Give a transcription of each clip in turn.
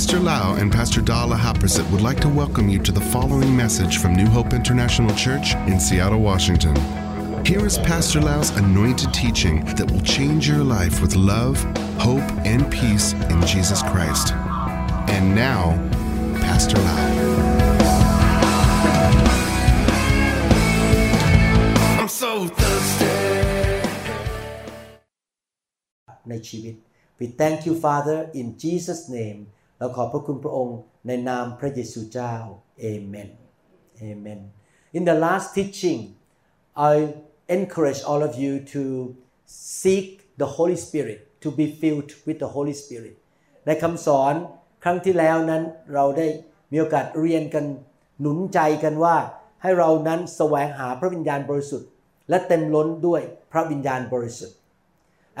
Pastor Lau and Pastor Da Lahaprasit would like to welcome you to the following message from New Hope International Church in Seattle, Washington. Here is Pastor Lau's anointed teaching that will change your life with love, hope, and peace in Jesus Christ. And now, Pastor Lau. I'm so thirsty. ในชีวิต We thank you, Father, in Jesus' name. เราขอบพระคุณพระองค์ในนามพระเยซูเจ้า Amen. Amen. In the last teaching, I encourage all of you to seek the Holy Spirit, to be filled with the Holy Spirit. ในคำสอนครั้งที่แล้วนั้นเราได้มีโอกาสเรียนกันหนุนใจกันว่าให้เรานั้นแสวงหาพระวิญญาณบริสุทธิ์และเต็มล้นด้วยพระวิญญาณบริสุทธิ์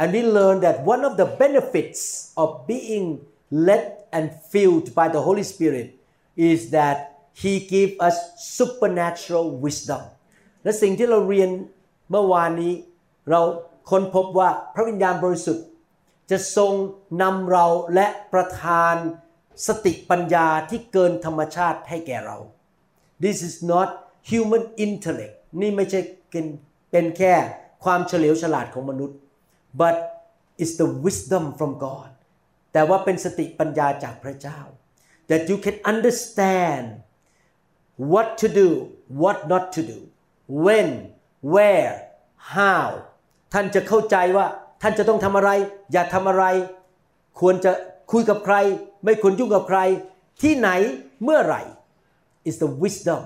And we learned that one of the benefits of being led and filled by the Holy Spirit is that He gives us supernatural wisdom. และสิ่งที่เราเรียนเมื่อวานนี้เราค้นพบว่าพระวิญญาณบริสุทธิ์จะทรงนำเราและประทานสติปัญญาที่เกินธรรมชาติให้แก่เรา This is not human intellect. นี่ไม่ใช่เป็นแค่ความเฉลียวฉลาดของมนุษย์But it's the wisdom from God. แต่ว่าเป็นสติปัญญาจากพระเจ้า That you can understand what to do, what not to do, when, where, how. ท่านจะเข้าใจว่าท่านจะต้องทำอะไรอย่าทำอะไรควรจะคุยกับใครไม่ควรยุ่งกับใครที่ไหนเมื่อไหร่ It's the wisdom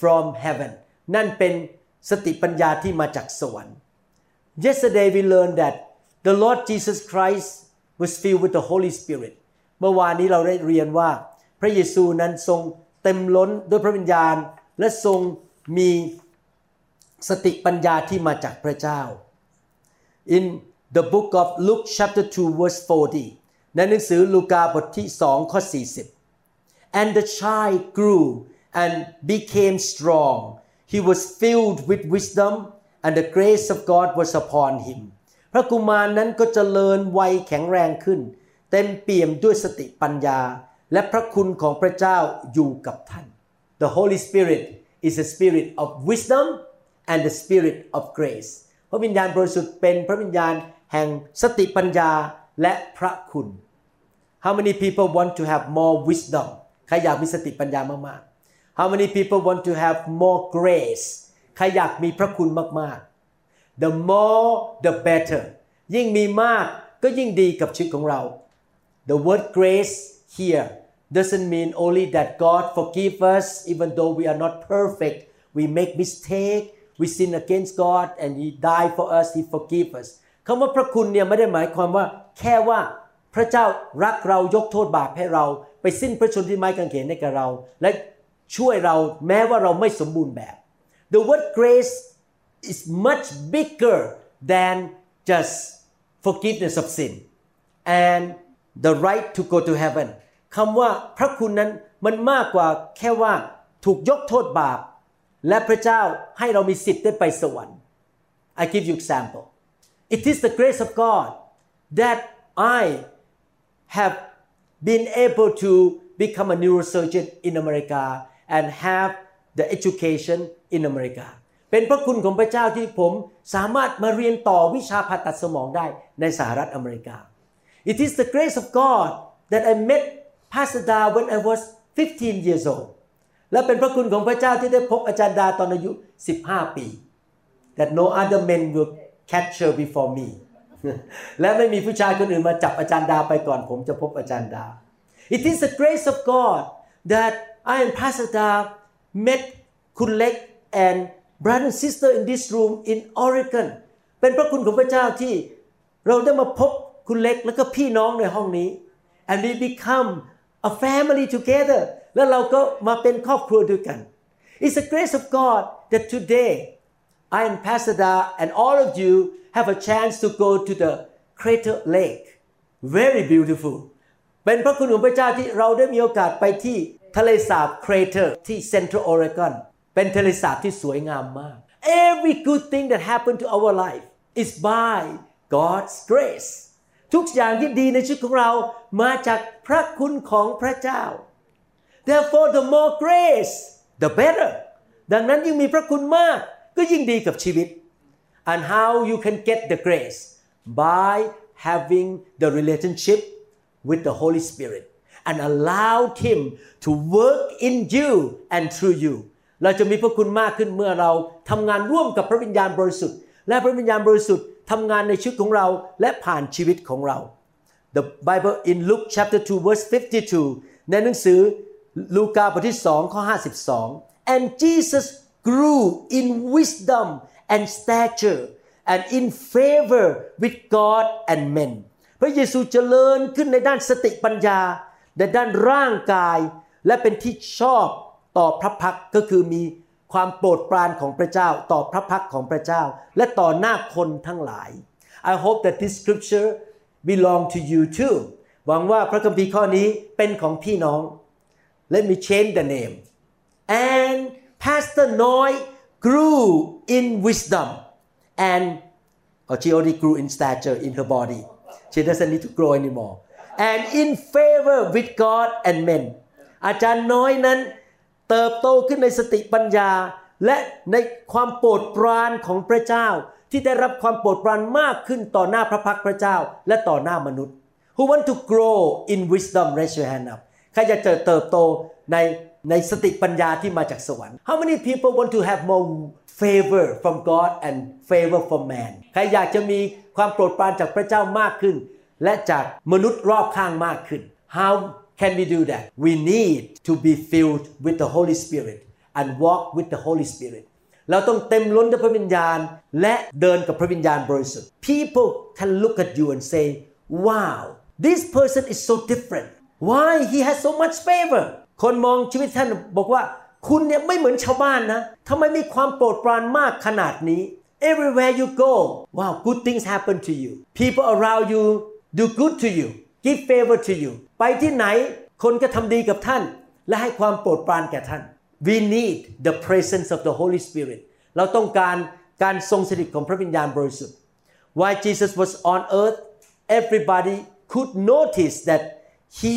from heaven. นั่นเป็นสติปัญญาที่มาจากสวรรค์Yesterday we learned that the Lord Jesus Christ was filled with the Holy Spirit. เมื่อวานนี้เราได้เรียนว่าพระเยซูนั้นทรงเต็มล้นด้วยพระวิญญาณและทรงมีสติปัญญาที่มาจากพระเจ้า In the book of Luke chapter 2 verse 40 ในหนังสือลูกาบทที่2ข้อ40 And the child grew and became strong. He was filled with wisdom.And the grace of God was upon him. พระกุมารนั้นก็เจริญวัยแข็งแรงขึ้นเต็มเปี่ยมด้วยสติปัญญาและพระคุณของพระเจ้าอยู่กับท่าน The Holy Spirit is a spirit of wisdom and the spirit of grace. พระวิญญาณบริสุทธิ์เป็นพระวิญญาณแห่งสติปัญญาและพระคุณ How many people want to have more wisdom? ใครอยากมีสติปัญญามากๆ How many people want to have more grace?ใครอยากมีพระคุณมากๆ The more the better ยิ่งมีมากก็ยิ่งดีกับชีวิตของเรา The word grace here doesn't mean only that God forgive us even though we are not perfect we make mistake we sin against God and He die for us He forgive us คำว่าพระคุณเนี่ยไม่ได้หมายความว่าแค่ว่าพระเจ้ารักเรายกโทษบาปให้เราไปสิ้นพระชนม์ที่ไม้กางเขนให้กับเราและช่วยเราแม้ว่าเราไม่สมบูรณ์แบบThe word grace is much bigger than just forgiveness of sin and the right to go to heaven. คำว่าพระคุณนั้นมันมากกว่าแค่ว่าถูกยกโทษบาปและพระเจ้าให้เรามีสิทธิ์ได้ไปสวรรค์ I give you example. It is the grace of God that I have been able to become a neurosurgeon in America and have the education in America เป็นพระคุณของพระเจ้าที่ผมสามารถมาเรียนต่อวิชาผ่าตัดสมองได้ในสหรัฐอเมริกา It is the grace of God that I met Pastor Da when I was 15 years old และเป็นพระคุณของพระเจ้าที่ได้พบอาจารย์ดาตอนอายุ15ปี That no other men will catch her before me และไม่มีผู้ชายคนอื่นมาจับอาจารย์ดาไปก่อนผมจะพบอาจารย์ดา It is the grace of God that I and Pastor Da met คุณเล็กand brother and sister in this room in Oregon เป็นพระคุณของพระเจ้าที่เราได้มาพบคุณเล็กแล้วก็พี่น้องในห้องนี้ and we become a family together แล้วเราก็มาเป็นครอบครัวด้วยกัน It's the grace of God that today I and Pastor Da and all of you have a chance to go to the Crater Lake very beautiful เป็นพระคุณของพระเจ้าที่เราได้มีโอกาสไปที่ทะเลสาบ Crater ที่ Central Oregonเป็นทะเลสาบที่สวยงามมาก Every good thing that happened to our life is by God's grace ทุกอย่างที่ดีในชีวิตของเรามาจากพระคุณของพระเจ้า Therefore the more grace the better ดังนั้นยิ่งมีพระคุณมากก็ยิ่งดีกับชีวิต And how you can get the grace by having the relationship with the Holy Spirit and allow Him to work in you and through you เราจะมีพระคุณมากขึ้นเมื่อเราทำงานร่วมกับพระวิญญาณบริสุทธิ์และพระวิญญาณบริสุทธิ์ทำงานในชีวิตของเราและผ่านชีวิตของเรา The Bible in Luke chapter 2 verse 52 ในหนังสือลูกาบทที่2ข้อ52 And Jesus grew in wisdom and stature and in favor with God and men พระเยซูเจริญขึ้นในด้านสติปัญญาในด้านร่างกายและเป็นที่ชอบต่อพระพักก็คือมีความโปรดปรานของพระเจ้าต่อพระพักของพระเจ้าและต่อหน้าคนทั้งหลาย I hope that this scripture belong to you too หวังว่าพระคัมภีร์ข้อนี้เป็นของพี่น้อง Let me change the name And Pastor Noy grew in wisdom and she already grew in stature in her body she doesn't need to grow anymore and in favor with God and men อาจารย์น้อยนั้นเติบโตขึ้นในสติปัญญาและในความโปรดปรานของพระเจ้าที่ได้รับความโปรดปรานมากขึ้นต่อหน้าพระพักพระเจ้าและต่อหน้ามนุษย์ Who want to grow in wisdom raise your hand up ใครอยากจะเติบโตในสติปัญญาที่มาจากสวรรค์ How many people want to have more favor from God and favor from man ใครอยากจะมีความโปรดปรานจากพระเจ้ามากขึ้นและจากมนุษย์รอบข้างมากขึ้น How Can we do that? We need to be filled with the Holy Spirit and walk with the Holy Spirit. เราต้องเต็มล้นด้วยพระวิญญาณและเดินกับพระวิญญาณบริสุทธิ์ People can look at you and say, "Wow, this person is so different. Why he has so much favor?" คนมองชีวิตท่านบอกว่าคุณเนี่ยไม่เหมือนชาวบ้านนะทำไมมีความโปรดปรานมากขนาดนี้ Everywhere you go, wow, good things happen to you. People around you do good to you, give favor to you.ไปที่ไหนคนก็ทำดีกับท่านและให้ความโปรดปรานแก่ท่าน We need the presence of the Holy Spirit เราต้องการการทรงสถิตของพระวิญญาณบริสุทธิ์ While Jesus was on earth everybody could notice that he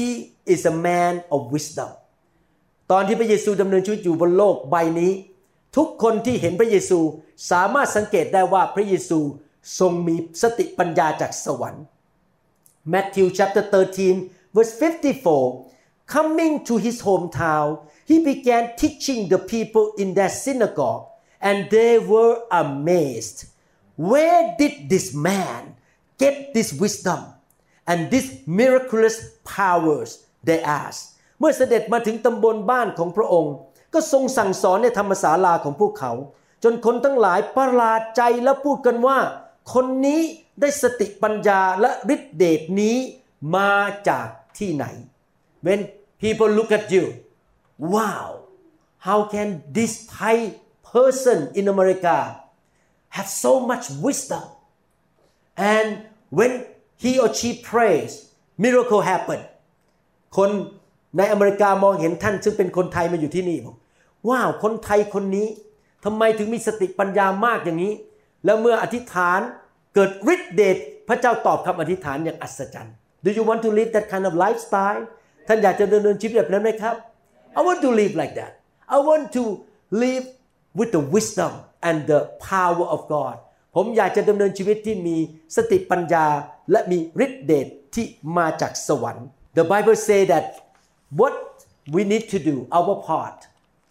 is a man of wisdom ตอนที่พระเยซูดำเนินชีวิตอยู่บนโลกใบนี้ทุกคนที่เห็นพระเยซูสามารถสังเกตได้ว่าพระเยซูทรงมีสติปัญญาจากสวรรค์ Matthew chapter 13Verse 54, coming to his hometown, he began teaching the people in their synagogue, and they were amazed. Where did this man get this wisdom and these miraculous powers? They asked. เมื่อเสด็จมาถึงตำบลบ้านของพระองค์ก็ทรงสั่งสอนในธรรมศาลาของพวกเขาจนคนทั้งหลายประหลาดใจและพูดกันว่าคนนี้ได้สติปัญญาและฤทธิเดชนี้มาจากที่ไหน When people look at you, wow, how can this Thai person in America have so much wisdom? And when he or she prays, miracle happen. คนในอเมริกามองเห็นท่านซึ่งเป็นคนไทยมาอยู่ที่นี่บอกว้าวคนไทยคนนี้ทำไมถึงมีสติปัญญามากอย่างนี้แล้วเมื่ออธิษฐานเกิดฤทธิ์เดชพระเจ้าตอบคำอธิษฐานอย่างอัศจรรย์Do you want to live that kind of lifestyle? ท่านอยากจะดำเนินชีวิตแบบนั้นไหมครับ I want to live like that. I want to live with the wisdom and the power of God. ผมอยากจะดำเนินชีวิตที่มีสติปัญญาและมีฤทธิ์เดชที่มาจากสวรรค์ The Bible say that what we need to do our part.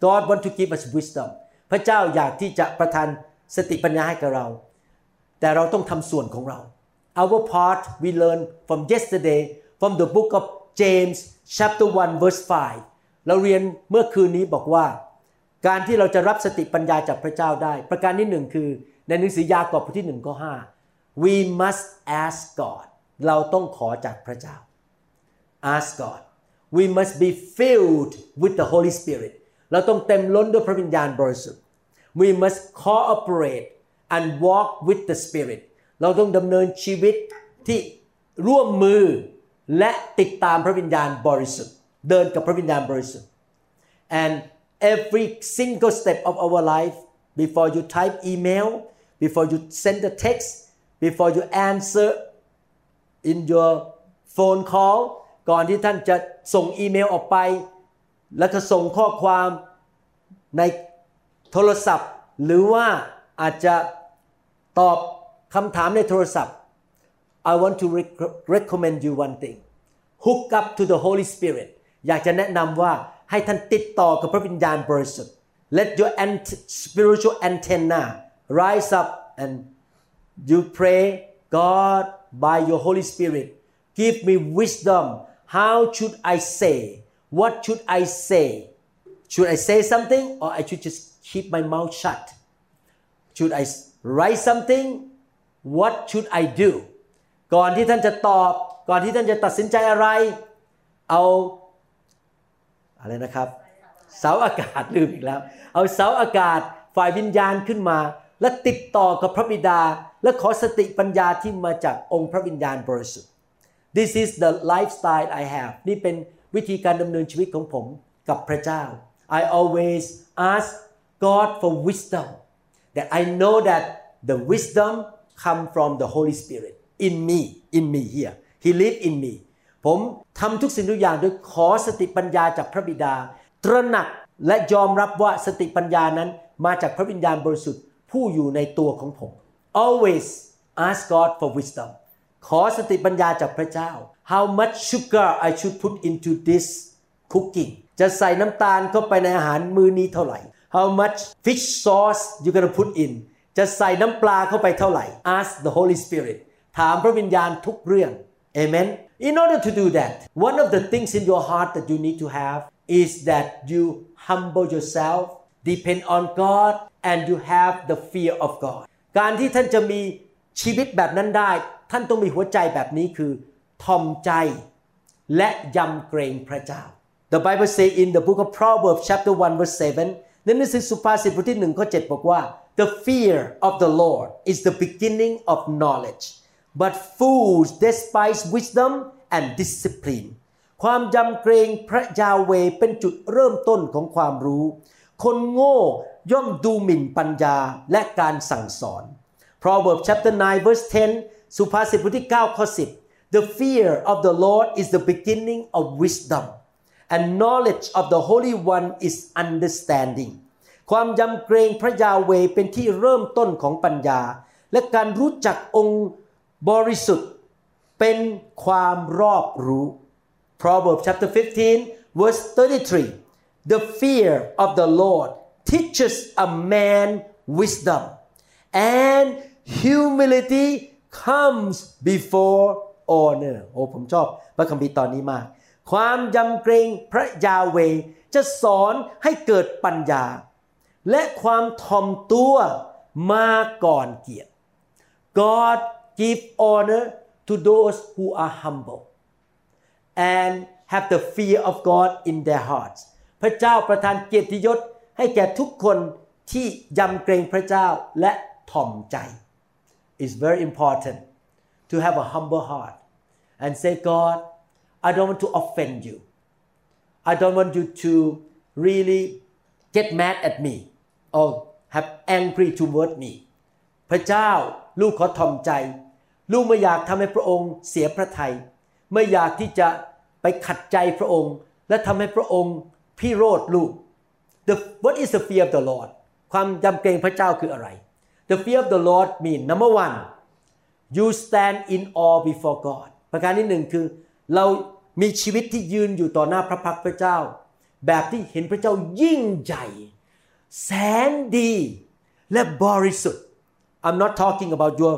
God want to give us wisdom. พระเจ้าอยากที่จะประทานสติปัญญาให้กับเราแต่เราต้องทำส่วนของเราOur part we learned from yesterday from the book of James chapter 1 verse 5 เราเรียนเมื่อคืนนี้บอกว่าการที่เราจะรับสติปัญญาจากพระเจ้าได้ประการที่1คือในหนังสือยากอบบทที่1ข้อ5 We must ask God เราต้องขอจากพระเจ้า Ask God We must be filled with the Holy Spirit เราต้องเต็มล้นด้วยพระวิญญาณบริสุทธิ์ We must cooperate and walk with the Spiritเราต้องดำเนินชีวิตที่ร่วมมือและติดตามพระวิญญาณบริสุทธิ์เดินกับพระวิญญาณบริสุทธิ์ and every single step of our life before you type email before you send a text before you answer in your phone call ก่อนที่ท่านจะส่งอีเมลออกไปแล้วก็ส่งข้อความในโทรศัพท์หรือว่าอาจจะตอบคำถามในโทรศัพท์ I want to recommend you one thing hook up to the Holy Spirit อยากจะแนะนำว่าให้ท่านติดต่อกับพระวิญญาณบริสุทธิ์ Let your spiritual antenna rise up and you pray God by your Holy Spirit give me wisdom how should I say what should I say should I say something or I should just keep my mouth shut should I write something what should I do ก่อนที่ท่านจะตอบก่อนที่ท่านจะตัดสินใจอะไรเอาอะไรนะครับเสาอากาศลืมอีกแล้วเอาเสาอากาศฝ่ายวิญญาณขึ้นมาและติดต่อกับพระบิดาและขอสติปัญญาที่มาจากองค์พระวิญญาณบริสุทธิ์ This is the lifestyle I have นี่เป็นวิธีการดำเนินชีวิตของผมกับพระเจ้า I always ask God for wisdom that I know that the wisdom come from the Holy Spirit in me here He lives in meผมทำทุกสิ่งทุกอย่างโดยขอสติปัญญาจากพระบิดาตระหนักและยอมรับว่าสติปัญญานั้นมาจากพระวิญญาณบริสุทธิ์ผู้อยู่ในตัวของผม Always ask God for wisdom ขอสติปัญญาจากพระเจ้า How much sugar I should put into this cooking จะใส่น้ำตาลเข้าไปในอาหารมื้อนี้เท่าไหร่ How much fish sauce you gonna put in จะใส่น้ำปลาเข้าไปเท่าไหร่ Ask the Holy Spirit ถามพระวิญญาณทุกเรื่อง Amen In order to do that, one of the things in your heart that you need to have is that you humble yourself, depend on God, and you have the fear of God. การที่ท่านจะมีชีวิตแบบนั้นได้ท่านต้องมีหัวใจแบบนี้คือถ่อมใจและยำเกรงพระเจ้า The Bible says in the book of Proverbs chapter 1 verse 7 นั้นคือสุภาษิตบทที่ 1 ข้อ 7 บอกว่า The fear of the Lord is the beginning of knowledge.But fools despise wisdom and discipline ความยำเกรงพระยาเวห์เป็นจุดเริ่มต้นของความรู้คนโง่ย่อมดูหมิ่นปัญญาและการสั่งสอน Proverbs chapter 9 verse 10 สุภาษิตบทที่ 9 ข้อ 10 The fear of the Lord is the beginning of wisdom and knowledge of the Holy One is understanding ความยำเกรงพระยาเวห์เป็นที่เริ่มต้นของปัญญาและการรู้จักองค์บริสุทธิ์เป็นความรอบรู้ Proverbs chapter 15 verse 33 The fear of the Lord teaches a man wisdom and humility comes before honor โอ้ผมชอบพระคัมภีร์ตอนนี้มากความยำเกรงพระยาเวห์จะสอนให้เกิดปัญญาและความถ่อมตัวมาก่อนเกียรติ God Give honor to those who are humble and have the fear of God in their hearts. พระเจ้าประทานเกียรติยศให้แก่ทุกคนที่ยำเกรงพระเจ้าและถ่อมใจ It's very important to have a humble heart and say, God, I don't want to offend you. I don't want you to really get mad at me or have angry toward me. พระเจ้าลูกขอถ่อมใจลูกไม่อยากทำให้พระองค์เสียพระทัยไม่อยากที่จะไปขัดใจพระองค์และทำให้พระองค์พิโรธลูก What is the fear of the Lord ความยำเกรงพระเจ้าคืออะไร The fear of the Lord means number one you stand in awe before God ประการที่หนึ่งคือเรามีชีวิตที่ยืนอยู่ต่อหน้าพระพักตร์พระเจ้าแบบที่เห็นพระเจ้ายิ่งใหญ่แสนดีและบริสุทธิ์I'm not talking about your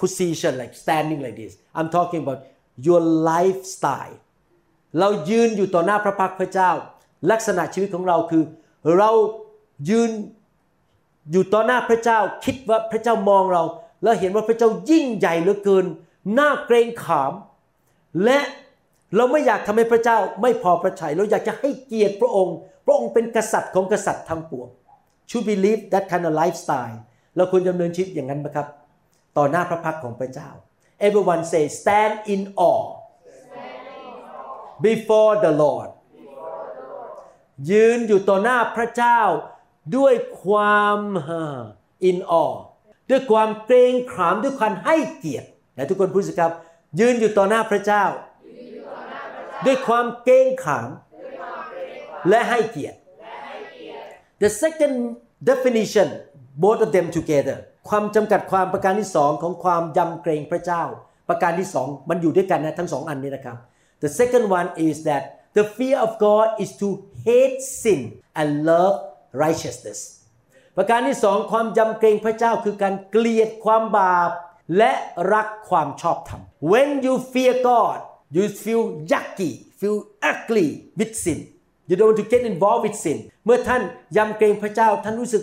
position like standing like this. I'm talking about your lifestyle. เรายืนอยู่ต่อหน้าพระพักตร์พระเจ้าลักษณะชีวิตของเราคือเรายืนอยู่ต่อหน้าพระเจ้าคิดว่าพระเจ้ามองเราแล้วเห็นว่าพระเจ้ายิ่งใหญ่เหลือเกินน่าเกรงขามและเราไม่อยากทำให้พระเจ้าไม่พอพระทัยเราอยากจะให้เกียรติพระองค์พระองค์เป็นกษัตริย์ของกษัตริย์ทั้งปวง Should we live that kind of lifestyle?เราควรดำเนินชีวิตอย่างนั้นไหมครับต่อหน้าพระพักตร์ของพระเจ้า Everyone say stand in awe before the Lord ยืนอยู่ต่อหน้าพระเจ้าด้วยความ in awe ด้วยความเกรงขามด้วยความให้เกียรติและทุกคนพูดสิครับ ยืนอยู่ต่อหน้าพระเจ้าด้วยความเกรงขามและให้เกียรติ The second definition both of them together ความจำกัดความประการที่สองของความยำเกรงพระเจ้าประการที่สองมันอยู่ด้วยกันนะทั้งสองอันนี้นะครับ The second one is that the fear of God is to hate sin and love righteousness ประการที่สองความยำเกรงพระเจ้าคือการเกลียดความบาปและรักความชอบธรรม When you fear God you feel yucky feel ugly with sin you don't want to get involved with sin เมื่อท่านยำเกรงพระเจ้าท่านรู้สึก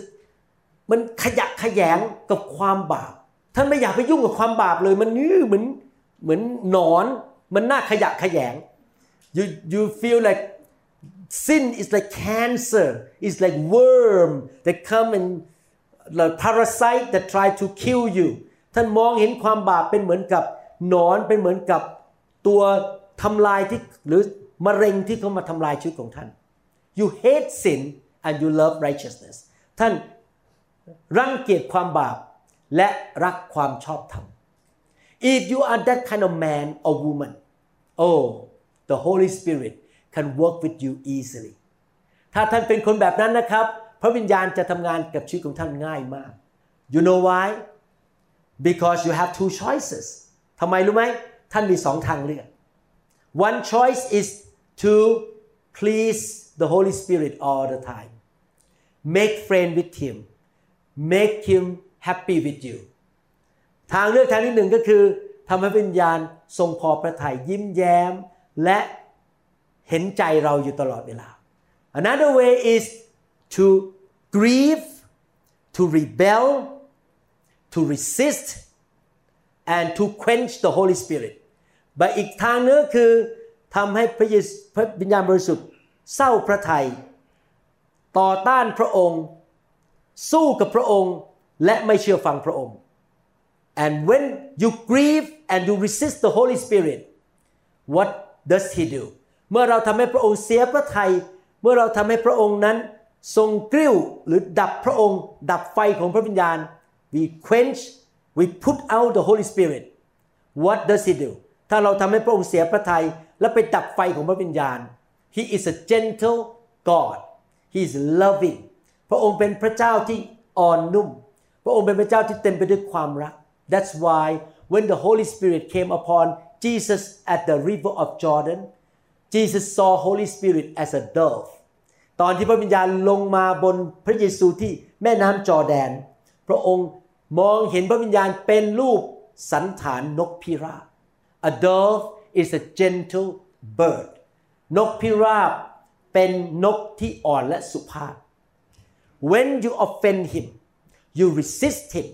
มันขยะแขยงกับความบาปท่านไม่อยากไปยุ่งกับความบาปเลยมันนี่เหมือนหนอนมันน่าขยะแขยง you feel like sin is like cancer it's like worm that come and the parasite that try to kill you ท่านมองเห็นความบาปเป็นเหมือนกับหนอนเป็นเหมือนกับตัวทำลายที่หรือมะเร็งที่เข้ามาทำลายชีวิตของท่าน You hate sin and you love righteousness ท่านรังเกียจความบาปและรักความชอบธรรม If you are that kind of man or woman oh the Holy Spirit can work with you easily ถ้าท่านเป็นคนแบบนั้นนะครับพระวิญญาณจะทำงานกับชีวิตของท่านง่ายมาก You know why because you have two choices ทำไมรู้ไหมท่านมีสองทางเลือก One choice is to please the Holy Spirit all the time make friend with Him make Him happy with you ทางเลือกทางที่หนึ่งก็คือทำให้วิญญาณทรงพอพระทัยยิ้มแย้มและเห็นใจเราอยู่ตลอดเวลา Another way is to grieve to rebel to resist and to quench the Holy Spirit แต่อีกทางนึงคือทำให้พระวิญญาณบริสุทธิ์เศร้าพระทัยต่อต้านพระองค์สู้กับพระองค์และไม่เชื่อฟังพระองค์ And when you grieve and you resist the Holy Spirit what does He do เมื่อเราทำให้พระองค์เสียพระทัยเมื่อเราทำให้พระองค์นั้นทรงกริ้วหรือดับพระองค์ดับไฟของพระวิญญาณ We quench we put out the Holy Spirit what does He do ถ้าเราทำให้พระองค์เสียพระทัยและไปดับไฟของพระวิญญาณ He is a gentle God He is loving พระองค์เป็นพระเจ้าที่อ่อนนุ่มพระองค์เป็นพระเจ้าที่เต็มไปด้วยความรัก That's why when the Holy Spirit came upon Jesus at the river of Jordan Jesus saw Holy Spirit as a dove ตอนที่พระวิญญาณลงมาบนพระเยซูที่แม่น้ำจอร์แดนพระองค์มองเห็นพระวิญญาณเป็นรูปสันฐานนกพิราบ A dove is a gentle bird นกพิราบเป็นนกที่อ่อนและสุภาพ When you offend him you resist him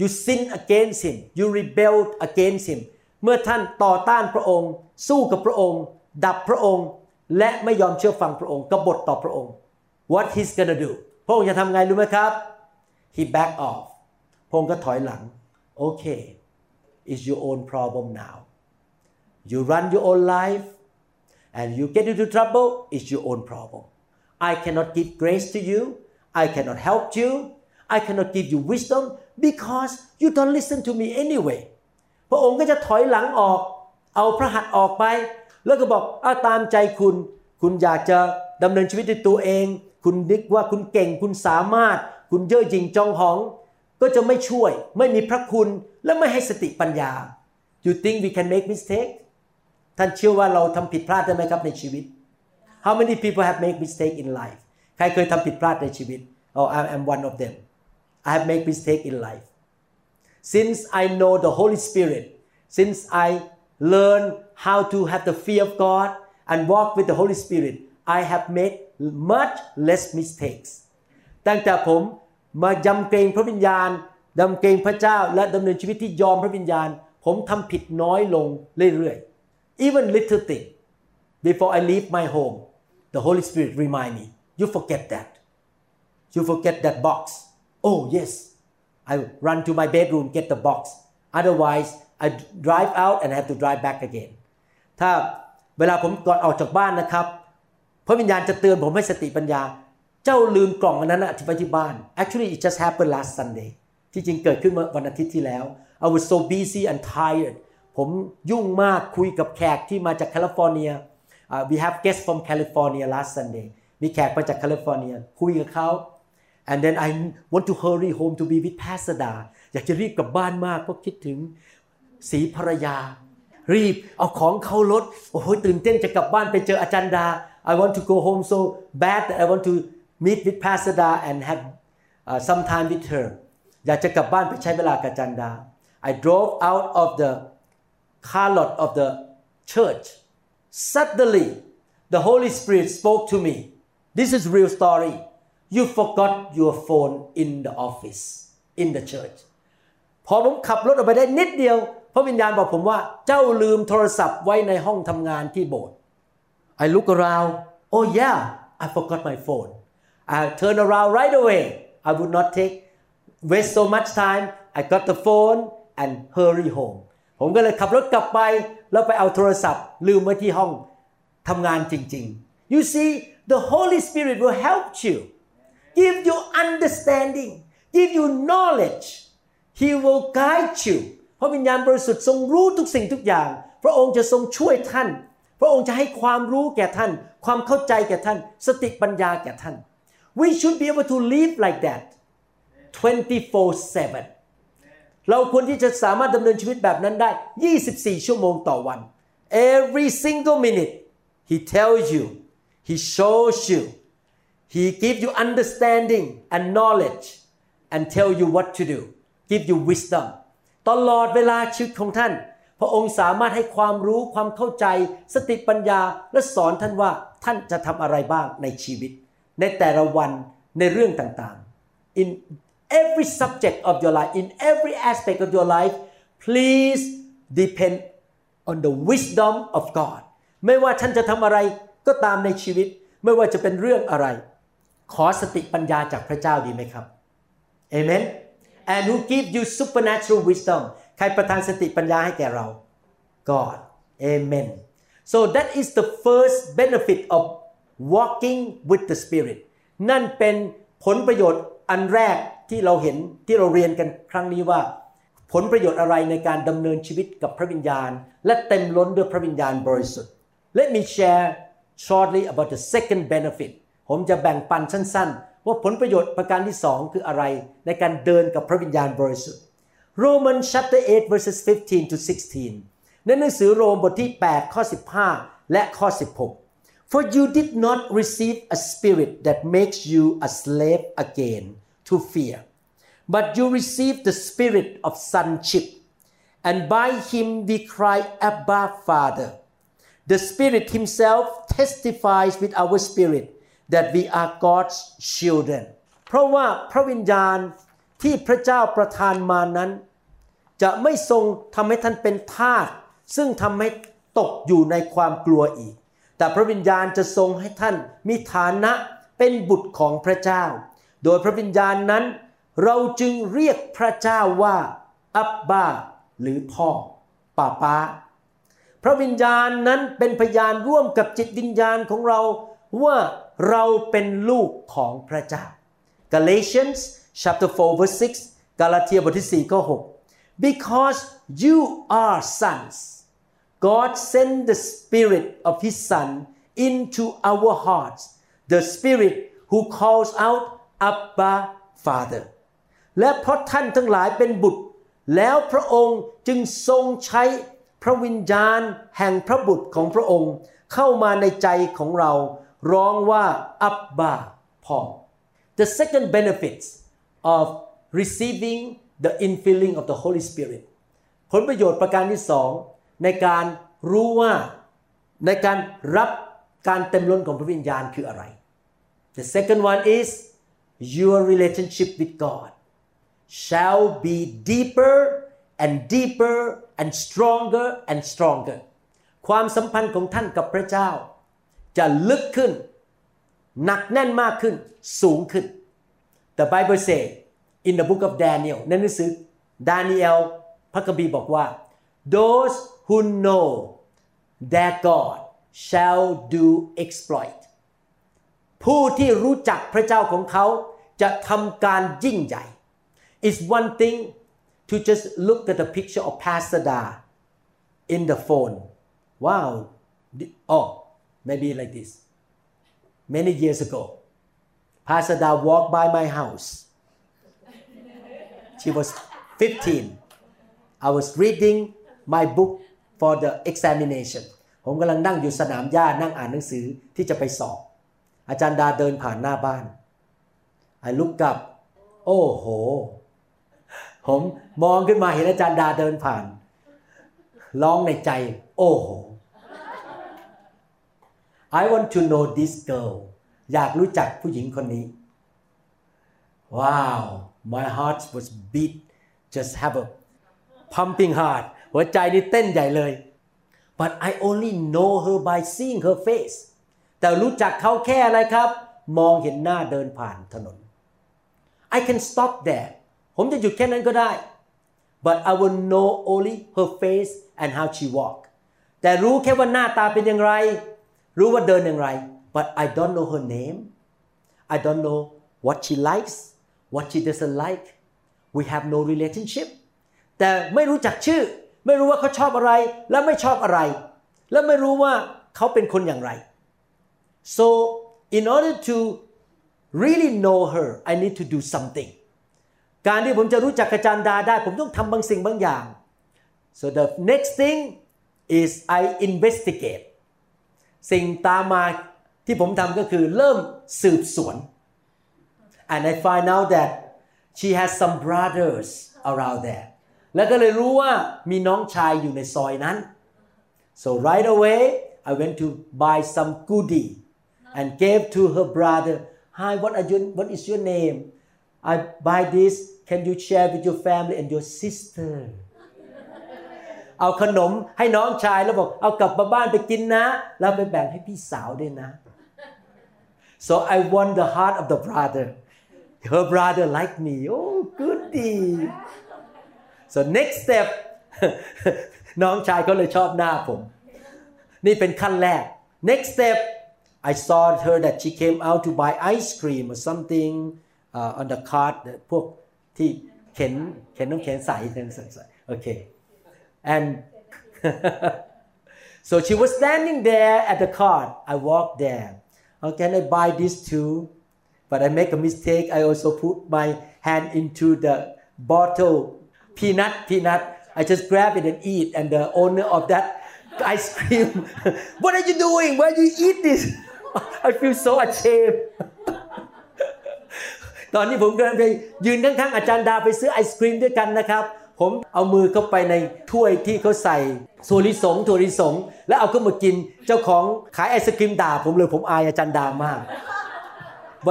you sin against him you rebel against him เมื่อท่านต่อต้านพระองค์สู้กับพระองค์ดับพระองค์และไม่ยอมเชื่อฟังพระองค์กบฏต่อพระองค์ What he's gonna do พระองค์จะทำไงรู้ไหมครับ He back off พระองค์ก็ถอยหลัง Okay it's your own problem now you run your own life and you get into trouble it's your own problem I cannot give grace to you I cannot help you I cannot give you wisdom because you don't listen to me anyway พระองค์ก็จะถอยหลังออกเอาพระหัตถ์ออกไปแล้วก็บอกเอาตามใจคุณคุณอยากจะดำเนินชีวิตด้วยตัวเองคุณนึกว่าคุณเก่งคุณสามารถคุณเย่อหยิ่งจองหองก็จะไม่ช่วยไม่มีพระคุณและไม่ให้สติปัญญา You think we can make mistake ท่านเชื่อว่าเราทำผิดพลาดได้ไหมครับในชีวิต How many people have made mistake in life ใครเคยทำผิดพลาดในชีวิต Oh I am one of them I have made mistake in life. Since I know the Holy Spirit, since I learn how to have the fear of God and walk with the Holy Spirit, I have made much less mistakes. ตั้งแต่ผมมายำเกรงพระวิญญาณยำเกรงพระเจ้าและดำเนินชีวิตที่ยอมพระวิญญาณผมทำผิดน้อยลงเรื่อยๆ Even little thing. Before I leave my home, the Holy Spirit remind me, you forget that. You forget that box.Oh yes, I run to my bedroom, get the box. Otherwise, I drive out and I have to drive back again. ถ้าเวลาผมก่อนออกจากบ้านนะครับพระวิญญาณจะเตือนผมให้สติปัญญาเจ้าลืมกล่องอันนั้นนะที่ไว้ที่บ้าน Actually, it just happened last Sunday. ที่จริงเกิดขึ้นเมื่อวันอาทิตย์ที่แล้ว I was so busy and tired. ผมยุ่งมากคุยกับแขกที่มาจากแคลิฟอร์เนีย we have guests from California last Sunday มีแขกมาจากแคลิฟอร์เนียคุยกับเขา and then I want to hurry home to be with Pastor Da อยากจะรีบกลับบ้านมากเพราะคิดถึงศรีภรรยารีบเอาของเข้ารถโอ้โหตื่นเต้นจะกลับบ้านไปเจออาจารย์ดา I want to go home so bad that I want to meet with Pastor Da and have some time with her อยากจะกลับบ้านไปใช้เวลากับอาจารย์ดา I drove out of the Harrod of the church. Suddenly the Holy Spirit spoke to me. This is real story. You forgot your phone in the office in the church. พอผมขับรถออกไปได้นิดเดียวพระวิญญาณบอกผมว่าเจ้าลืมโทรศัพท์ไว้ในห้องทำงานที่โบสถ์ I look around. Oh yeah, I forgot my phone. I turn around right away. I would not waste so much time. I got the phone and hurry home. ผมก็เลยขับรถกลับไปแล้วไปเอาโทรศัพท์ลืมไว้ที่ห้องทำงานจริงๆ You see, the Holy Spirit will help you, give you understanding, give you knowledge. He will guide you.พระวิญญาณบริสุทธิ์ทรงรู้ทุกสิ่งทุกอย่างพระองค์จะทรงช่วยท่านพระองค์จะให้ความรู้แก่ท่านความเข้าใจแก่ท่านสติปัญญาแก่ท่าน We should be able to live like that 24/7 เราควรที่จะสามารถดำเนินชีวิตแบบนั้นได้24ชั่วโมงต่อวัน Every single minute He tells you He shows you He gives you understanding and knowledge and tell you what to do give you wisdomตลอดเวลาชีวิตของท่านพระองค์สามารถให้ความรู้ความเข้าใจสติปัญญาและสอนท่านว่าท่านจะทำอะไรบ้างในชีวิตในแต่ละวันในเรื่องต่างๆ In every subject of your life in every aspect of your life please depend on the wisdom of God ไม่ว่าท่านจะทำอะไรก็ตามในชีวิตไม่ว่าจะเป็นเรื่องอะไรขอสติปัญญาจากพระเจ้าดีไหมครับเอเมนAnd who give you supernatural wisdom ใครประทานสติปัญญาให้แก่เรา God Amen So that is the first benefit of walking with the Spirit นั่นเป็นผลประโยชน์อันแรกที่เราเห็นที่เราเรียนกันครั้งนี้ว่าผลประโยชน์อะไรในการดำเนินชีวิตกับพระวิญญาณและเต็มล้นด้วยพระวิญญาณบริสุทธิ์ Let me share shortly about the second benefit ผมจะแบ่งปันสั้นๆว่าผลประโยชน์ประการที่สองคืออะไรในการเดินกับพระวิญญาณบริสุทธิ์ Romans chapter 8 verses 15 to 16 ในหนังสือโรมบทที่8ข้อ15และข้อ16 For you did not receive a spirit that makes you a slave again to fear but you received the spirit of sonship and by him we cry Abba Father The Spirit himself testifies with our spirit that we are God's children เพราะว่าพระวิญญาณที่พระเจ้าประทานมานั้นจะไม่ทรงทำให้ท่านเป็นทาสซึ่งทำให้ตกอยู่ในความกลัวอีกแต่พระวิญญาณจะทรงให้ท่านมีฐานะเป็นบุตรของพระเจ้าโดยพระวิญญาณนั้นเราจึงเรียกพระเจ้าว่าอับบาหรือพ่อป่าป๊าพระวิญญาณนั้นเป็นพยานร่วมกับจิตวิญญาณของเราว่าเราเป็นลูกของพระเจ้า Galatians chapter 4 verse 6 กาลาเทียบทที่4ข้อ6 Because you are sons God sent the spirit of his son into our hearts the spirit who calls out Abba Father และเพราะท่านทั้งหลายเป็นบุตรแล้วพระองค์จึงทรงใช้พระวิญญาณแห่งพระบุตรของพระองค์เข้ามาในใจของเราร้องว่าอับบาพ่อ The second benefits of receiving the infilling of the Holy Spirit ผลประโยชน์ประการที่สองในการรู้ว่าในการรับการเต็มล้นของพระวิญญาณคืออะไร The second one is your relationship with God shall be deeper and deeper and stronger and stronger ความสัมพันธ์ของท่านกับพระเจ้าจะลึกขึ้นหนักแน่นมากขึ้นสูงขึ้น The Bible says in the book of Daniel ในหนังสือดานิเอลพระคัมภีร์บอกว่า Those who know their God shall do exploit ผู้ที่รู้จักพระเจ้าของเขาจะทำการยิ่งใหญ่ It's one thing to just look at the picture of Pastor Da in the phone. Wow. Oh, maybe like this. Many years ago, Pastor Da walked by my house. She was 15. I was reading my book for the examination. ผมกำลังนั่งอยู่สนามหญ้านั่งอ่านหนังสือที่จะไปสอบอาจารย์ดาเดินผ่านหน้าบ้าน I look up โอ้โหผมมองขึ้นมาเห็นอาจารย์ดาเดินผ่านร้องในใจโอ้โห I want to know this girl อยากรู้จักผู้หญิงคนนี้ Wow my heart was beat just have a pumping heart หัวใจนี่เต้นใหญ่เลย But I only know her by seeing her face แต่รู้จักเขาแค่อะไรครับมองเห็นหน้าเดินผ่านถนน I can stop there ผมจะหยุดแค่นั้นก็ได้ But I will know only her face and how she walk แต่รู้แค่ว่าหน้าตาเป็นอย่างไรรู้ว่าเดินอย่างไร But I don't know her name I don't know what she likes what she doesn't like we have no relationship แต่ไม่รู้จักชื่อไม่รู้ว่าเขาชอบอะไรและไม่ชอบอะไรและไม่รู้ว่าเขาเป็นคนอย่างไร so in order to really know her I need to do something การที่ผมจะรู้จักอาจารย์ดาได้ผมต้องทำบางสิ่งบางอย่าง so the next thing is I investigate สิ่งตามมาที่ผมทำก็คือเริ่มสืบสวน and I find out that she has some brothers around thereแล้วก็เลยรู้ว่ามีน้องชายอยู่ในซอยนั้น so right away I went to buy some goodie and gave to her brother hi what is your name I buy this can you share with your family and your sister เอาขนมให้น้องชายแล้วบอกเอากลับมาบ้านไปกินนะแล้วไปแบ่งให้พี่สาวด้วยนะ so I won the heart of the brother her brother liked me oh goodie so next step น้องชายก็เลยชอบหน้าผมนี่เป็นขั้นแรก next step I saw her that she came out to buy ice cream or something on the cart พวกที่เข็นน้ำแข็งใสโอเค and so she was standing there at the cart I walked there oh, can I buy this too but I make a mistake I also put my hand into the bottle peanut I just grab it and eat and the owner of that ice cream what are you doing why do you eat this I feel so ashamed ตอนนี้ผมกำลังไปยืนข้างๆอาจารย์ดาไปซื้อไอศกรีมด้วยกันนะครับผมเอามือเข้าไปในถ้วยที่เขาใส่ถั่วลิสงแล้วเอาเข้ามากินเจ้าของขายไอศกรีมด่าผมเลยผมอายอาจารย์ดามาก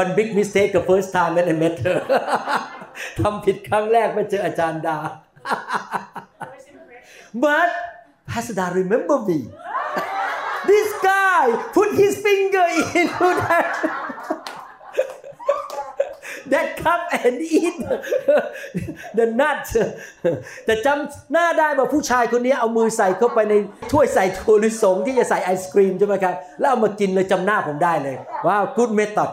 one big mistake the first time when I met her ทำผิดครั้งแรกไปเจออาจารย์ดา but Pastor Da remember me this guy put his finger into that cup and eat the nut แต่จำหน้าได้ว่าผู้ชายคนนี้เอามือใส่เข้าไปในถ้วยใส่ถั่วลิสงที่จะใส่ไอศกรีมใช่ไหมครับแล้วเอามากินเลยจำหน้าผมได้เลยว้าว good method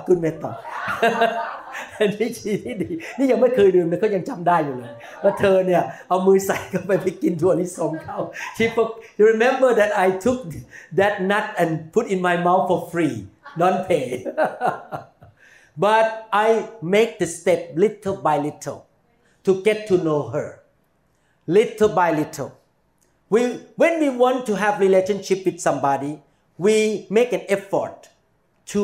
อันนี้ชีที่ดีนี่ยังไม่เคยลืมนะเขายังจำได้อยู่เลยว่าเธอเนี่ยเอามือใส่เข้าไปกินถั่วลิสงเขา She remember that I took that nut and put in my mouth for free don't pay but I make the step little by little to get to know her little by little when we want to have relationship with somebody we make an effort to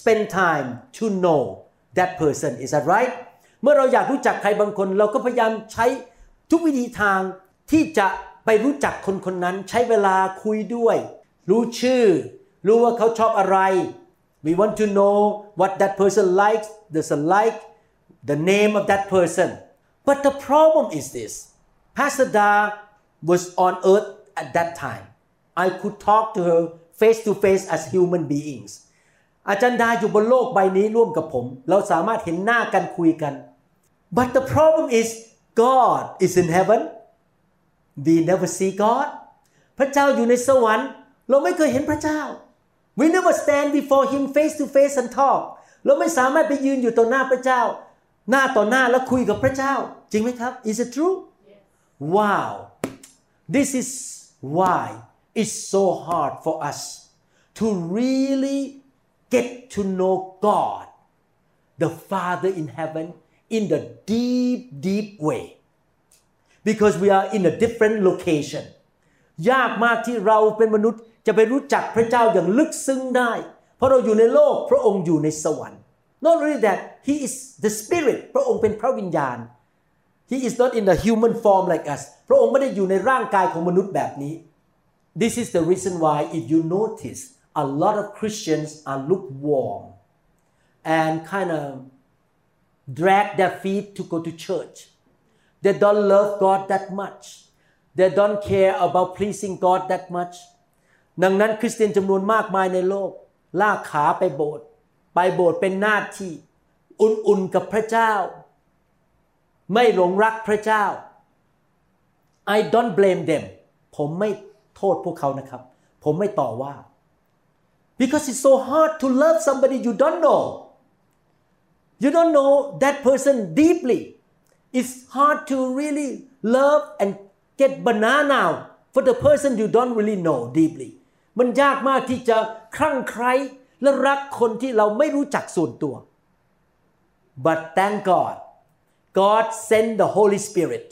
spend time to knowthat person is that right เมื่อเราอยากรู้จักใครบางคนเราก็พยายามใช้ทุกวิธีทางที่จะไปรู้จักคนคนนั้นใช้เวลาคุยด้วยรู้ชื่อรู้ว่าเขาชอบอะไร we want to know what that person likes doesn't like the name of that person but the problem is this Pastor Da was on earth at that time I could talk to her face to face as human beingsอาจารย์ดาอยู่บนโลกใบนี้ร่วมกับผมเราสามารถเห็นหน้ากันคุยกัน but the problem is God is in heaven we never see God พระเจ้าอยู่ในสวรรค์เราไม่เคยเห็นพระเจ้า we never stand before him face to face and talk เราไม่สามารถไปยืนอยู่ต่อหน้าพระเจ้าหน้าต่อหน้าแล้วคุยกับพระเจ้าจริงไหมครับ is it true wow this is why it's so hard for us to really get to know God, the Father in heaven, in the deep, deep way. Because we are in a different location. ยากมากที่เราเป็นมนุษย์จะไปรู้จักพระเจ้าอย่างลึกซึ้งได้เพราะเราอยู่ในโลกพระองค์อยู่ในสวรรค์ Not only that, He is the Spirit. พระองค์เป็นพระวิญญาณ He is not in the human form like us. พระองค์ไม่ได้อยู่ในร่างกายของมนุษย์แบบนี้ This is the reason why, if you notice, a lot of Christians are lukewarm and kind of drag their feet to go to church. They don't love God that much. They don't care about pleasing God that much. ดังนั้นคริสเตียนจำนวนมากมายในโลกลากขาไปโบสถ์เป็นหน้าที่อุ่นๆกับพระเจ้าไม่หลงรักพระเจ้า I don't blame them ผมไม่โทษพวกเขานะครับผมไม่ต่อว่า because it's so hard to love somebody you don't know that person deeply it's hard to really love and get banana out for the person you don't really know deeplyมันยากมากที่จะคลั่งไคล้และรักคนที่เราไม่รู้จักส่วนตัว But thank God, God sent the Holy Spirit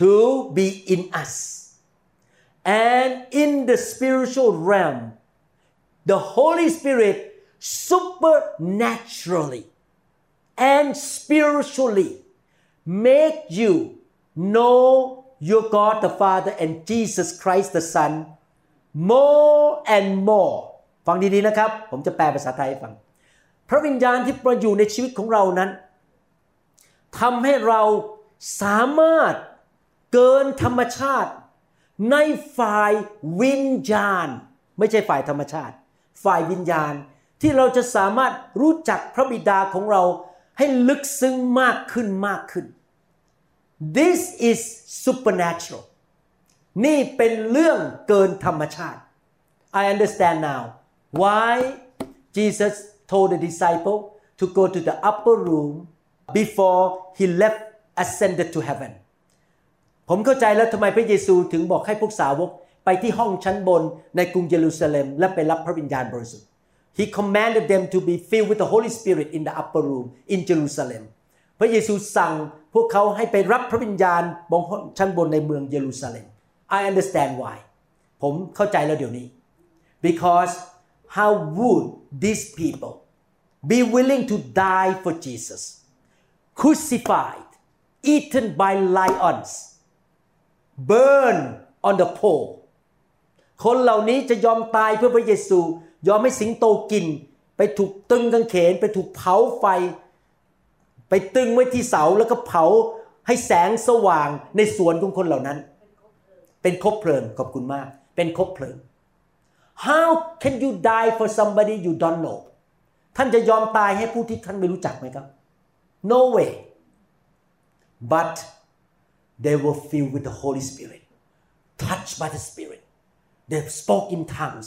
to be in us, and in the spiritual realm, the Holy Spirit supernaturally and spiritually make you know your God the Father and Jesus Christ the Son.More and more ฟังดีๆนะครับผมจะแปลภาษาไทยให้ฟังพระวิญญาณที่ประอยู่ในชีวิตของเรานั้นทำให้เราสามารถเกินธรรมชาติในฝ่ายวิญญาณไม่ใช่ฝ่ายธรรมชาติฝ่ายวิญญาณที่เราจะสามารถรู้จักพระบิดาของเราให้ลึกซึ้งมากขึ้นThis is supernaturalนี่เป็นเรื่องเกินธรรมชาติ I understand now why Jesus told the disciple to go to the upper room before he left ascended to heaven ผมเข้าใจแล้วทำไมพระเยซูถึงบอกให้พวกสาวกไปที่ห้องชั้นบนในกรุงเยรูซาเล็มและไปรับพระวิญญาณบริสุทธิ์ He commanded them to be filled with the Holy Spirit in the upper room in Jerusalem พระเยซูสั่งพวกเขาให้ไปรับพระวิญญาณบนห้องชั้นบนในเมืองเยรูซาเล็มI understand why ผมเข้าใจแล้วเดี๋ยวนี้ because how would these people be willing to die for Jesus crucified eaten by lions burned on the pole คนเหล่านี้จะยอมตายเพื่อพระเยซูยอมให้สิงโตกินไปถูกตึงกางเขนไปถูกเผาไฟไปตึงไว้ที่เสาแล้วก็เผาให้แสงสว่างในสวนของคนเหล่านั้นเป็นคบเพลิงขอบคุณมากเป็นคบเพลิง How can you die for somebody you don't know ท่านจะยอมตายให้ผู้ที่ท่านไม่รู้จักไหมครับ No way but they were filled with the Holy Spirit touched by the Spirit they spoke in tongues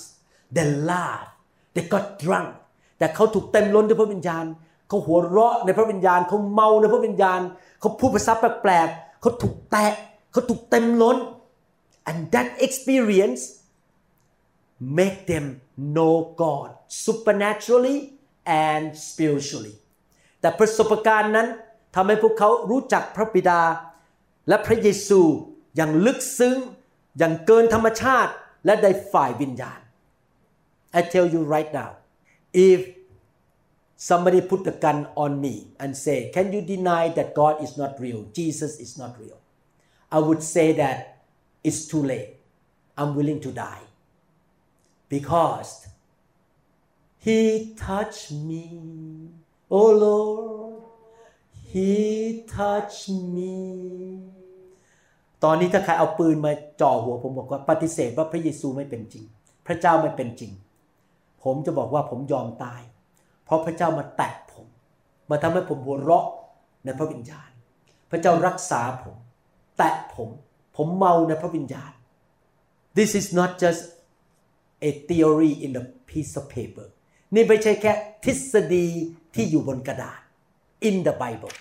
they laughed they got drunk แต่เขาถูกเต็มล้นด้วยพระวิญญาณเขาหัวเราะในพระวิญญาณเขาเมาในพระวิญญาณเขาพูดภาษาแปลกๆเขาถูกแตะเขาถูกเต็มล้นAnd that experience make them know God supernaturally and spiritually. แต่ประสบการณ์นั้นทำให้พวกเขารู้จักพระบิดาและพระเยซูอย่างลึกซึ้งอย่างเกินธรรมชาติและในฝ่ายวิญญาณ I tell you right now, if somebody put the gun on me and say, "Can you deny that God is not real? Jesus is not real?" I would say that.It's too late. I'm willing to die because He touched me. Oh Lord, He touched me. ตอนนี้ถ้าใครเอาปืนมาจ่อหัวผมบอกว่าปฏิเสธว่าพระเยซูไม่เป็นจริงพระเจ้าไม่เป็นจริงผมจะบอกว่าผมยอมตายเพราะพระเจ้ามาแตะผมมาทำให้ผมหัวเราะในพระวิญญาณพระเจ้ารักษาผมแตะผมผมเมาในพระวิญญาณ This is not just a theory in a piece of paper นี่ไม่ใช่แค่ทฤษฎีที่อยู่บนกระดาษ In the Bible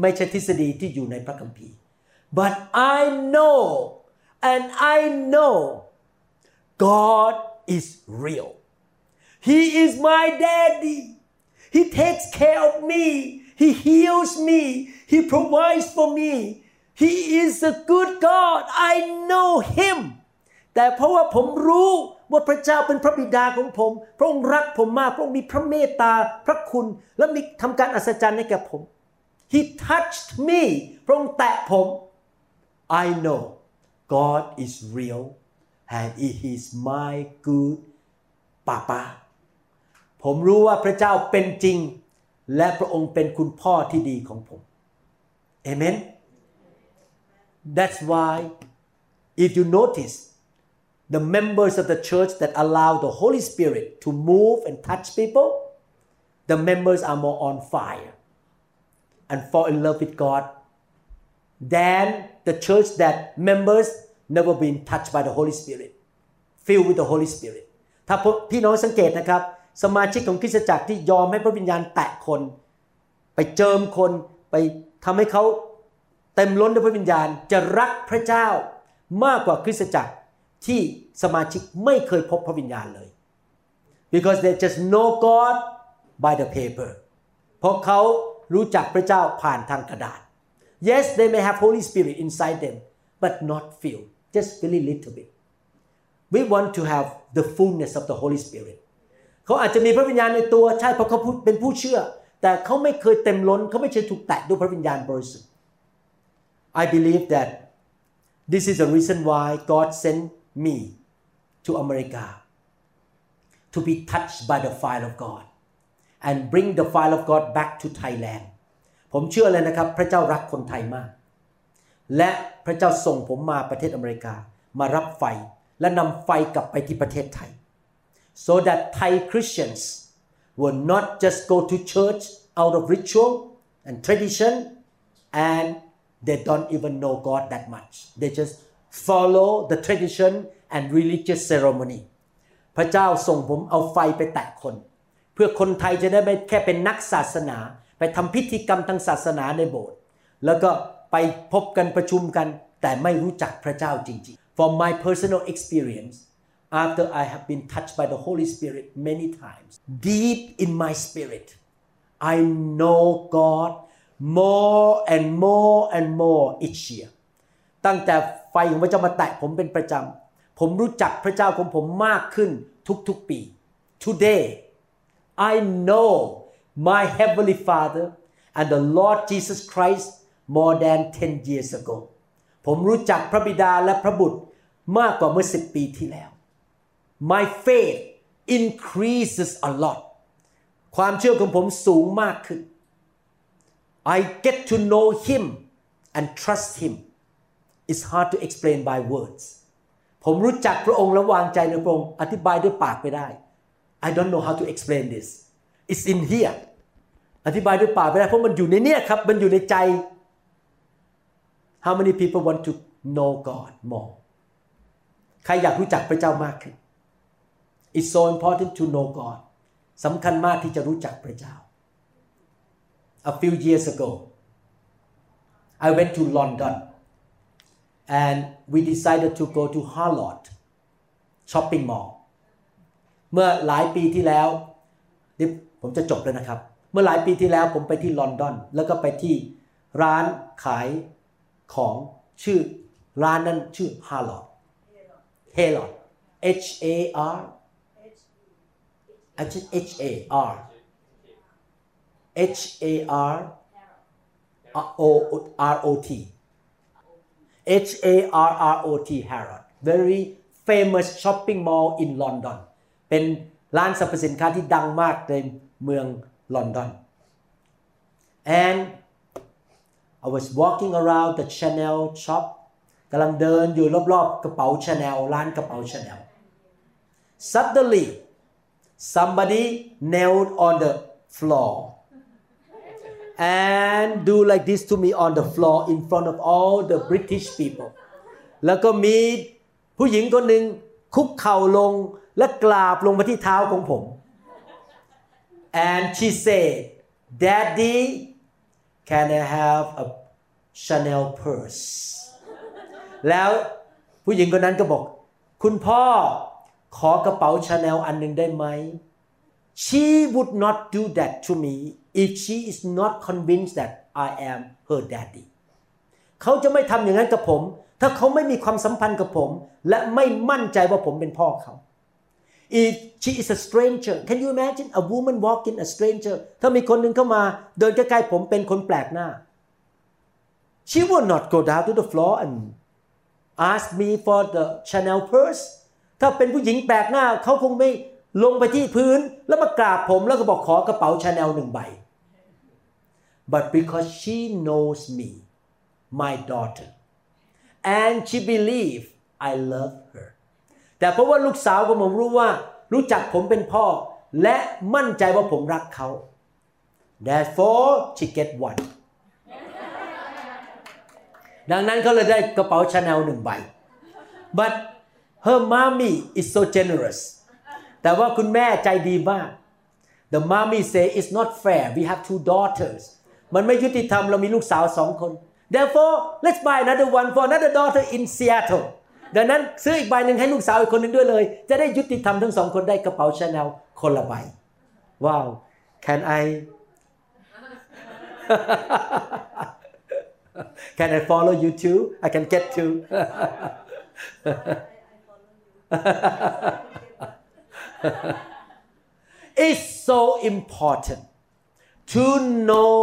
ไม่ใช่ทฤษฎีที่อยู่ในพระคัมภีร์ But I know and I know God is real. He is my daddy. He takes care of me. He heals me. He provides for me. He is a good God. I know him. แต่เพราะว่าผมรู้ว่าพระเจ้าเป็นพระบิดาของผมพระองค์รักผมมากพระองค์มีพระเมตตาพระคุณและมีทำการอัศจรรย์ให้แก่ผม He touched me พระองค์แตะผม I know God is real and He is my good Papa ผมรู้ว่าพระเจ้าเป็นจริงและพระองค์เป็นคุณพ่อที่ดีของผม Amen That's why if you notice the members of the church that allow the Holy Spirit to move and touch people, the members are more on fire and fall in love with God than the church that members never been touched by the Holy Spirit, filled with the Holy Spirit. ถ้าพี่น้องสังเกตนะครับสมาชิกของคริสตจักรที่ยอมให้พระวิญญาณแตะคนไปเจิมคนไปทำให้เขาเต็มล้นด้วยพระวิญญาณจะรักพระเจ้ามากกว่าคริสตจักรที่สมาชิกไม่เคยพบพระวิญญาณเลย because they just know God by the paper เพราะเขารู้จักพระเจ้าผ่านทางกระดาษ yes they may have Holy Spirit inside them but not filled just really little bit we want to have the fullness of the Holy Spirit เขาอาจจะมีพระวิญญาณในตัวใช่เพราะเขาเป็นผู้เชื่อแต่เขาไม่เคยเต็มล้นเขาไม่เคยถูกแตะด้วยพระวิญญาณบริสุทธิ์ I believe that this is the reason why God sentme to America to be touched by the fire of God and bring the fire of God back to Thailand ผมเชื่อเลยนะครับพระเจ้ารักคนไทยมากและพระเจ้าส่งผมมาประเทศอเมริกามารับไฟและนำไฟกลับไปที่ประเทศไทย so that Thai Christians will not just go to church out of ritual and tradition and they don't even know God that much they justfollow the tradition and religious ceremony พระเจ้าส่งผมเอาไฟไปแตะคนเพื่อคนไทยจะได้ไม่แค่เป็นนักศาสนาไปทำพิธีกรรมทางศาสนาในโบสถ์แล้วก็ไปพบกันประชุมกันแต่ไม่รู้จักพระเจ้าจริงๆ From my personal experience after I have been touched by the Holy Spirit many times deep in my spirit I know God more and more and more each year ตั้งแต่ไฟของพระเจ้ามาแตะผมเป็นประจำผมรู้จักพระเจ้าของผมมากขึ้นทุกๆปี Today I know my heavenly Father and the Lord Jesus Christ more than 10 years ago ผมรู้จักพระบิดาและพระบุตรมากกว่าเมื่อ10ปีที่แล้ว My faith increases a lot ความเชื่อของผมสูงมากขึ้น I get to know him and trust himIt's hard to explain by words ผมรู้จักพระองค์และวางใจในพระองค์อธิบายด้วยปากไม่ได้ I don't know how to explain this it's in here อธิบายด้วยปากไม่ได้เพราะมันอยู่ในเนี่ยครับมันอยู่ในใจ How many people want to know God more ใครอยากรู้จักพระเจ้ามากขึ้น It's so important to know God สำคัญมากที่จะรู้จักพระเจ้า A few years ago I went to London and we decided to go to Harrod shopping mall เมื่อหลายปีที่แล้วนี่ผมจะจบแล้วนะครับเมื่อหลายปีที่แล้วผมไปที่ลอนดอนแล้วก็ไปที่ร้านขายของชื่อร้านนั้นชื่อ Harrod Harrod H A R H A R H A R O R O T H-A-R-R-O-T Harrod very famous shopping mall in London เป็นร้านสรรพสินค้าที่ดังมากในเมืองลอนดอน and I was walking around the Chanel shop กำลังเดินอยู่รอบๆกระเป๋า Chanel ร้านกระเป๋า Chanel suddenly somebody knelt on the floor and do like this to me on the floor in front of all the British people แล้วก็มีผู้หญิงคนหนึ่งคุกเข่าลงและกราบลงมาที่เท้าของผม and she said daddy can I have a Chanel purse แล้ว ผู้หญิงคนนั้นก็บอกคุณพ่อขอกระเป๋า Chanel อันนึงได้ไหม She would not do that to me if she is not convinced that I am her daddy เขาจะไม่ทำอย่างนั้นกับผมถ้าเขาไม่มีความสัมพันธ์กับผมและไม่มั่นใจว่าผมเป็นพ่อเขา If she is a stranger can you imagine a woman walking a stranger ถ้ามีคนนึงเข้ามาเดินใกล้ๆผมเป็นคนแปลกหน้า She will not go down to the floor and ask me for the Chanel purse ถ้าเป็นผู้หญิงแปลกหน้าเขาคงไม่ลงไปที่พื้นแล้วมากราบผมแล้วก็บอกขอกระเป๋า Chanel 1 ใบ But because she knows me my daughter and she believe I love her แต่เพราะว่าลูกสาวของผมรู้ว่ารู้จักผมเป็นพ่อและมั่นใจว่าผมรักเขา Therefore she get one ดังนั้นเขาเลยได้กระเป๋า Chanel 1 ใบ But her mommy is so generous แต่ว่าคุณแม่ใจดีมาก The mommy say it's not fair we have 2 daughters มันไม่ยุติธรรมเรามีลูกสาว2 คนTherefore, let's buy another one for another daughter in Seattle. ดังนั้นซื้ออีกใบหนึ่งให้ลูกสาวอีกคนหนึ่งด้วยเลยจะได้ยุติธรรมทั้ง2 คนได้กระเป๋า Chanel คนละใบ Wow, Can I follow you too? I can get two. It's so important to know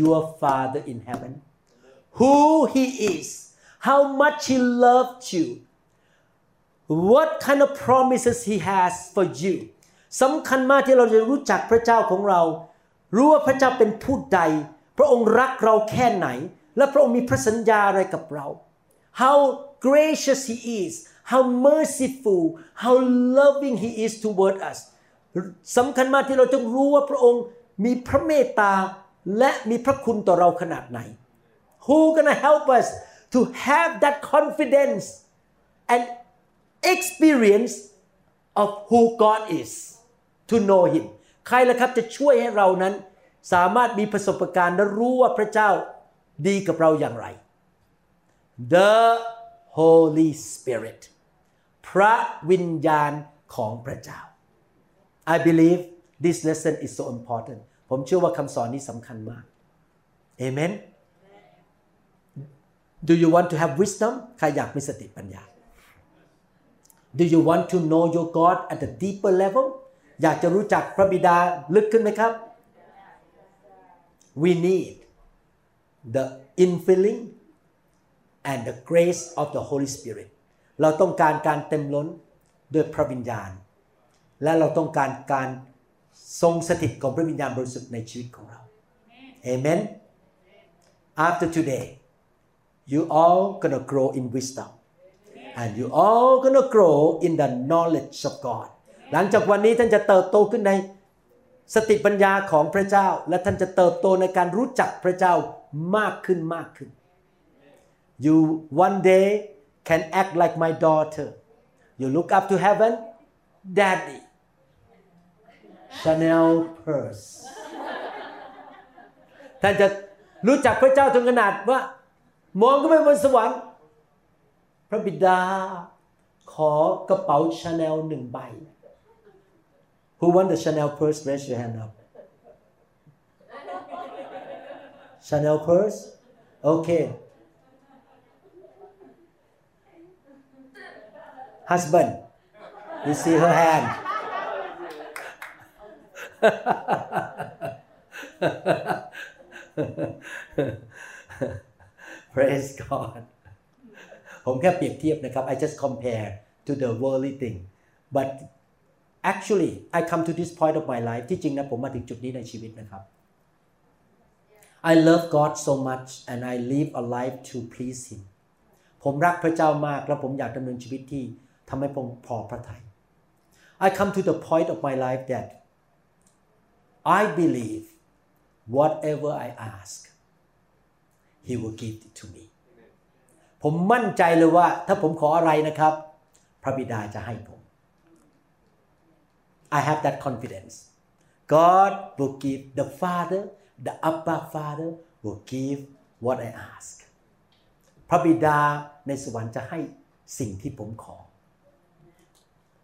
your Father in heaven.Who he is, how much he loved you, what kind of promises he has for you. สำคัญมากที่เราจะรู้จักพระเจ้าของเรารู้ว่าพระเจ้าเป็นผู้ใดพระองค์รักเราแค่ไหนและพระองค์มีพระสัญญาอะไรกับเรา How gracious he is, how merciful, how loving he is toward us. สำคัญมากที่เราต้องรู้ว่าพระองค์มีพระเมตตาและมีพระคุณต่อเราขนาดไหนWho gonna help us to have that confidence and experience of who God is, to know Him? ใครล่ะครับจะช่วยให้เรานั้นสามารถมีประสบการณ์และรู้ว่าพระเจ้าดีกับเราอย่างไร The Holy Spirit, พระวิญญาณของพระเจ้า I believe this lesson is so important. ผมเชื่อว่าคำสอนนี้สำคัญมาก Amen.Do you want to have wisdom? ใครอยากมีสติปัญญา Do you want to know your God at a deeper level? อยากจะรู้จักพระบิดาลึกขึ้นไหมครับ We need the infilling and the grace of the Holy Spirit. เราต้องการการเต็มล้นด้วยพระวิญญาณและเราต้องการการทรงสถิตของพระวิญญาณบริสุทธิ์ในชีวิตของเรา Amen. After today.You all gonna grow in wisdom, and you all gonna grow in the knowledge of God. หลังจากวันนี้ท่านจะเติบโตขึ้นในสติปัญญาของพระเจ้าและท่านจะเติบโตในการรู้จักพระเจ้ามากขึ้นมากขึ้น You one day can act like my daughter. You look up to heaven, Daddy. Chanel purse. ท่านจะรู้จักพระเจ้าจนขนาดว่ามองขึ้นไปบนสวรรค์พระบิดาขอกระเป๋า Chanel 1 ใบ Who want the Chanel purse? Raise your hand up. Chanel purse? Okay. Husband, you see her hand. Praise God ผมแค่เปรียบเทียบนะครับ I just compare to the worldly thing but actually I come to this point of my life ที่จริงนะผมมาถึงจุดนี้ในชีวิตนะครับ I love God so much and I live a life to please Him ผมรักพระเจ้ามากและผมอยากดำเนินชีวิตที่ทำให้ผมพอพระทัย I come to the point of my life that I believe whatever I ask He will give it to me. ผมมั่นใจเลยว่าถ้าผมขออะไรนะครับพระบิดาจะให้ผม I have that confidence. God will give the Father, the Abba Father will give what I ask. พระบิดาในสวรรค์จะให้ สิ่งที่ผมขอ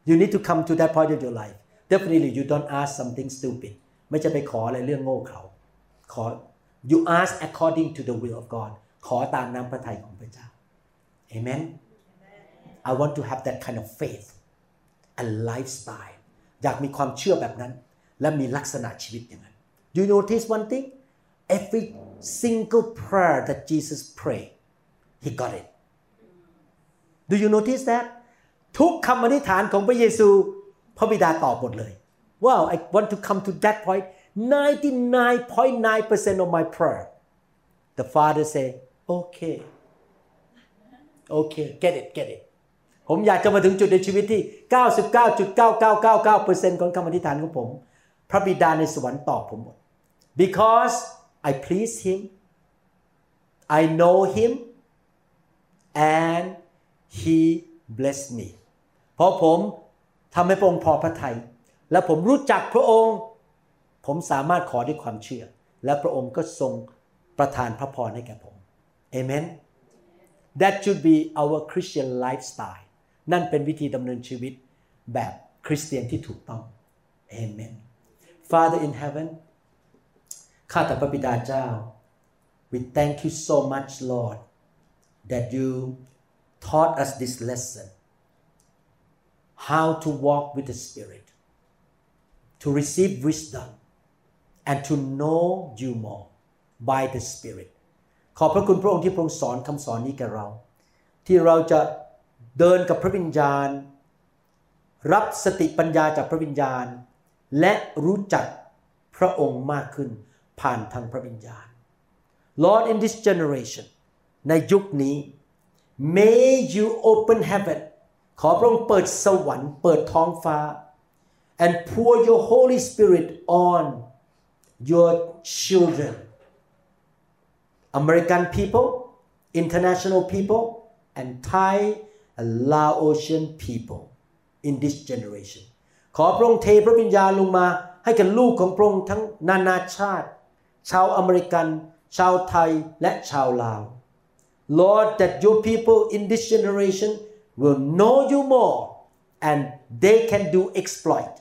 You need to come to that point of your life. Definitely you don't ask something stupid. ไม่จะไปขออะไรเรื่องโง่เขลาขอ You ask according to the will of God. ขอตามน้ำพระทัยของพระเจ้า Amen. I want to have that kind of faith and lifestyle. อยากมีความเชื่อแบบนั้นและมีลักษณะชีวิตอย่างนั้น You notice one thing? Every single prayer that Jesus prayed, he got it. Do you notice that? ทุกคำอธิษฐานของพระเยซูพระบิดาตอบหมดเลย Wow, I want to come to that point. 99.9% of my prayer, the Father said, Okay, okay, get it, get it. ผมอยากจะมาถึงจุดในชีวิตที่ 99.9999% ของคำอธิษฐานของผมพระบิดาในสวรรค์ตอบผมหมด Because I please Him, I know Him, and He bless me เพราะผมทำให้พระองค์พอพระทัยและผมรู้จักพระองค์ผมสามารถขอด้วยความเชื่อและพระองค์ก็ทรงประทานพระพรให้แก่ผม Amen. That should be our Christian lifestyle. นั่นเป็นวิธีดำเนินชีวิตแบบคริสเตียนที่ถูกต้อง Amen. Father in heaven, ข้าแต่พระบิดาเจ้า We thank you so much, Lord, that you taught us this lesson.How to walk with the Spirit, to receive wisdom, and to know you more by the Spirit. ขอบพระคุณพระองค์ที่พระองค์สอนคำสอนนี้แก่เราที่เราจะเดินกับพระวิญญาณรับสติปัญญาจากพระวิญญาณและรู้จักพระองค์มากขึ้นผ่านทางพระวิญญาณ Lord, in this generation, ในยุคนี้ May you open heaven.ขอพระองค์เปิดสวรรค์เปิดท้องฟ้า and pour your Holy Spirit on your children, American people, international people, and Thai and Laotian people in this generation. ขอพระองค์เทพระวิญญาณลงมาให้กับลูกของพระองค์ทั้งนานาชาติชาวอเมริกันชาวไทยและชาวลาว Lord, that your people in this generation will know you more and they can do exploit